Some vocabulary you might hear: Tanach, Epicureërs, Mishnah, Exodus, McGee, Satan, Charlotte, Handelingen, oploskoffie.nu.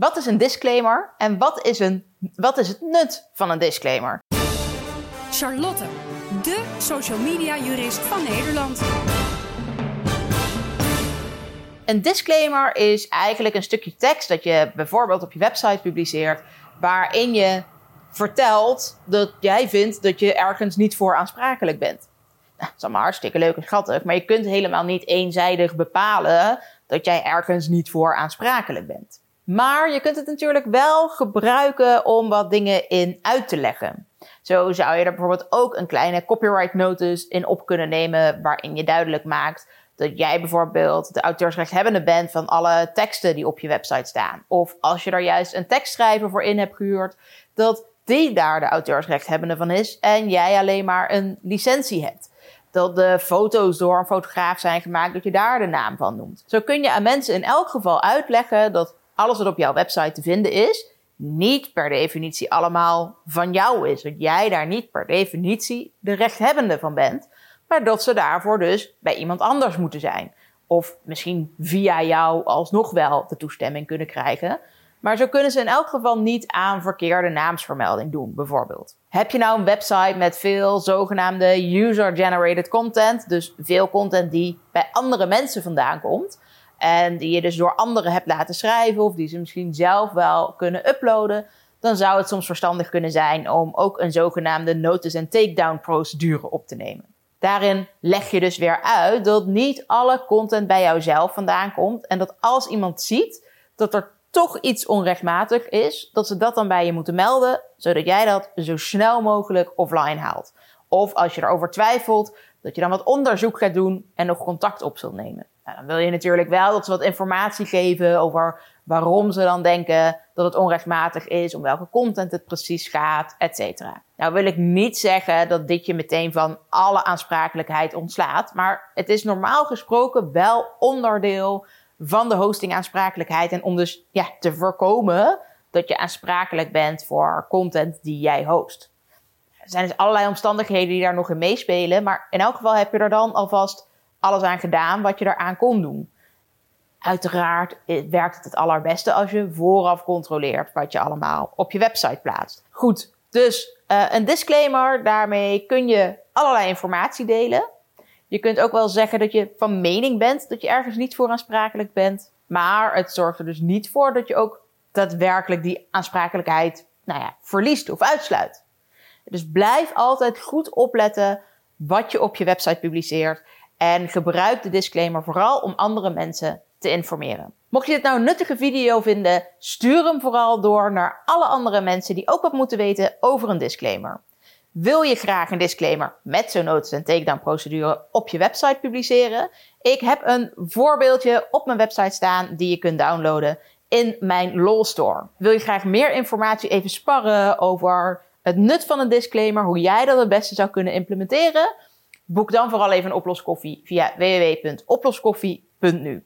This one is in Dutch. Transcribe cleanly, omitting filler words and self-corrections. Wat is een disclaimer en wat is het nut van een disclaimer? Charlotte, de social media jurist van Nederland. Een disclaimer is eigenlijk een stukje tekst dat je bijvoorbeeld op je website publiceert, waarin je vertelt dat jij vindt dat je ergens niet voor aansprakelijk bent. Nou, dat is allemaal hartstikke leuk en schattig, maar je kunt helemaal niet eenzijdig bepalen dat jij ergens niet voor aansprakelijk bent. Maar je kunt het natuurlijk wel gebruiken om wat dingen in uit te leggen. Zo zou je er bijvoorbeeld ook een kleine copyright notice in op kunnen nemen, waarin je duidelijk maakt dat jij bijvoorbeeld de auteursrechthebbende bent van alle teksten die op je website staan. Of als je daar juist een tekstschrijver voor in hebt gehuurd, dat die daar de auteursrechthebbende van is en jij alleen maar een licentie hebt. Dat de foto's door een fotograaf zijn gemaakt, dat je daar de naam van noemt. Zo kun je aan mensen in elk geval uitleggen dat alles wat op jouw website te vinden is, niet per definitie allemaal van jou is. Dat jij daar niet per definitie de rechthebbende van bent, maar dat ze daarvoor dus bij iemand anders moeten zijn. Of misschien via jou alsnog wel de toestemming kunnen krijgen. Maar zo kunnen ze in elk geval niet aan verkeerde naamsvermelding doen, bijvoorbeeld. Heb je nou een website met veel zogenaamde user-generated content, dus veel content die bij andere mensen vandaan komt, en die je dus door anderen hebt laten schrijven of die ze misschien zelf wel kunnen uploaden, dan zou het soms verstandig kunnen zijn om ook een zogenaamde notice- en takedown-procedure op te nemen. Daarin leg je dus weer uit dat niet alle content bij jouzelf vandaan komt en dat als iemand ziet dat er toch iets onrechtmatig is, dat ze dat dan bij je moeten melden, zodat jij dat zo snel mogelijk offline haalt. Of als je erover twijfelt, dat je dan wat onderzoek gaat doen en nog contact op zult nemen. Nou, dan wil je natuurlijk wel dat ze wat informatie geven over waarom ze dan denken dat het onrechtmatig is, om welke content het precies gaat, etc. Nou wil ik niet zeggen dat dit je meteen van alle aansprakelijkheid ontslaat, maar het is normaal gesproken wel onderdeel van de hostingaansprakelijkheid en om dus te voorkomen dat je aansprakelijk bent voor content die jij host. Er zijn dus allerlei omstandigheden die daar nog in meespelen, maar in elk geval heb je er dan alvast alles aan gedaan wat je eraan kon doen. Uiteraard werkt het het allerbeste als je vooraf controleert wat je allemaal op je website plaatst. Goed, dus een disclaimer, daarmee kun je allerlei informatie delen. Je kunt ook wel zeggen dat je van mening bent dat je ergens niet voor aansprakelijk bent. Maar het zorgt er dus niet voor dat je ook daadwerkelijk die aansprakelijkheid verliest of uitsluit. Dus blijf altijd goed opletten wat je op je website publiceert. En gebruik de disclaimer vooral om andere mensen te informeren. Mocht je dit nou een nuttige video vinden, stuur hem vooral door naar alle andere mensen die ook wat moeten weten over een disclaimer. Wil je graag een disclaimer met zo'n notice- en takedown-procedure op je website publiceren? Ik heb een voorbeeldje op mijn website staan die je kunt downloaden in mijn Law Store. Wil je graag meer informatie even sparren over het nut van een disclaimer, hoe jij dat het beste zou kunnen implementeren? Boek dan vooral even een oploskoffie via www.oploskoffie.nu.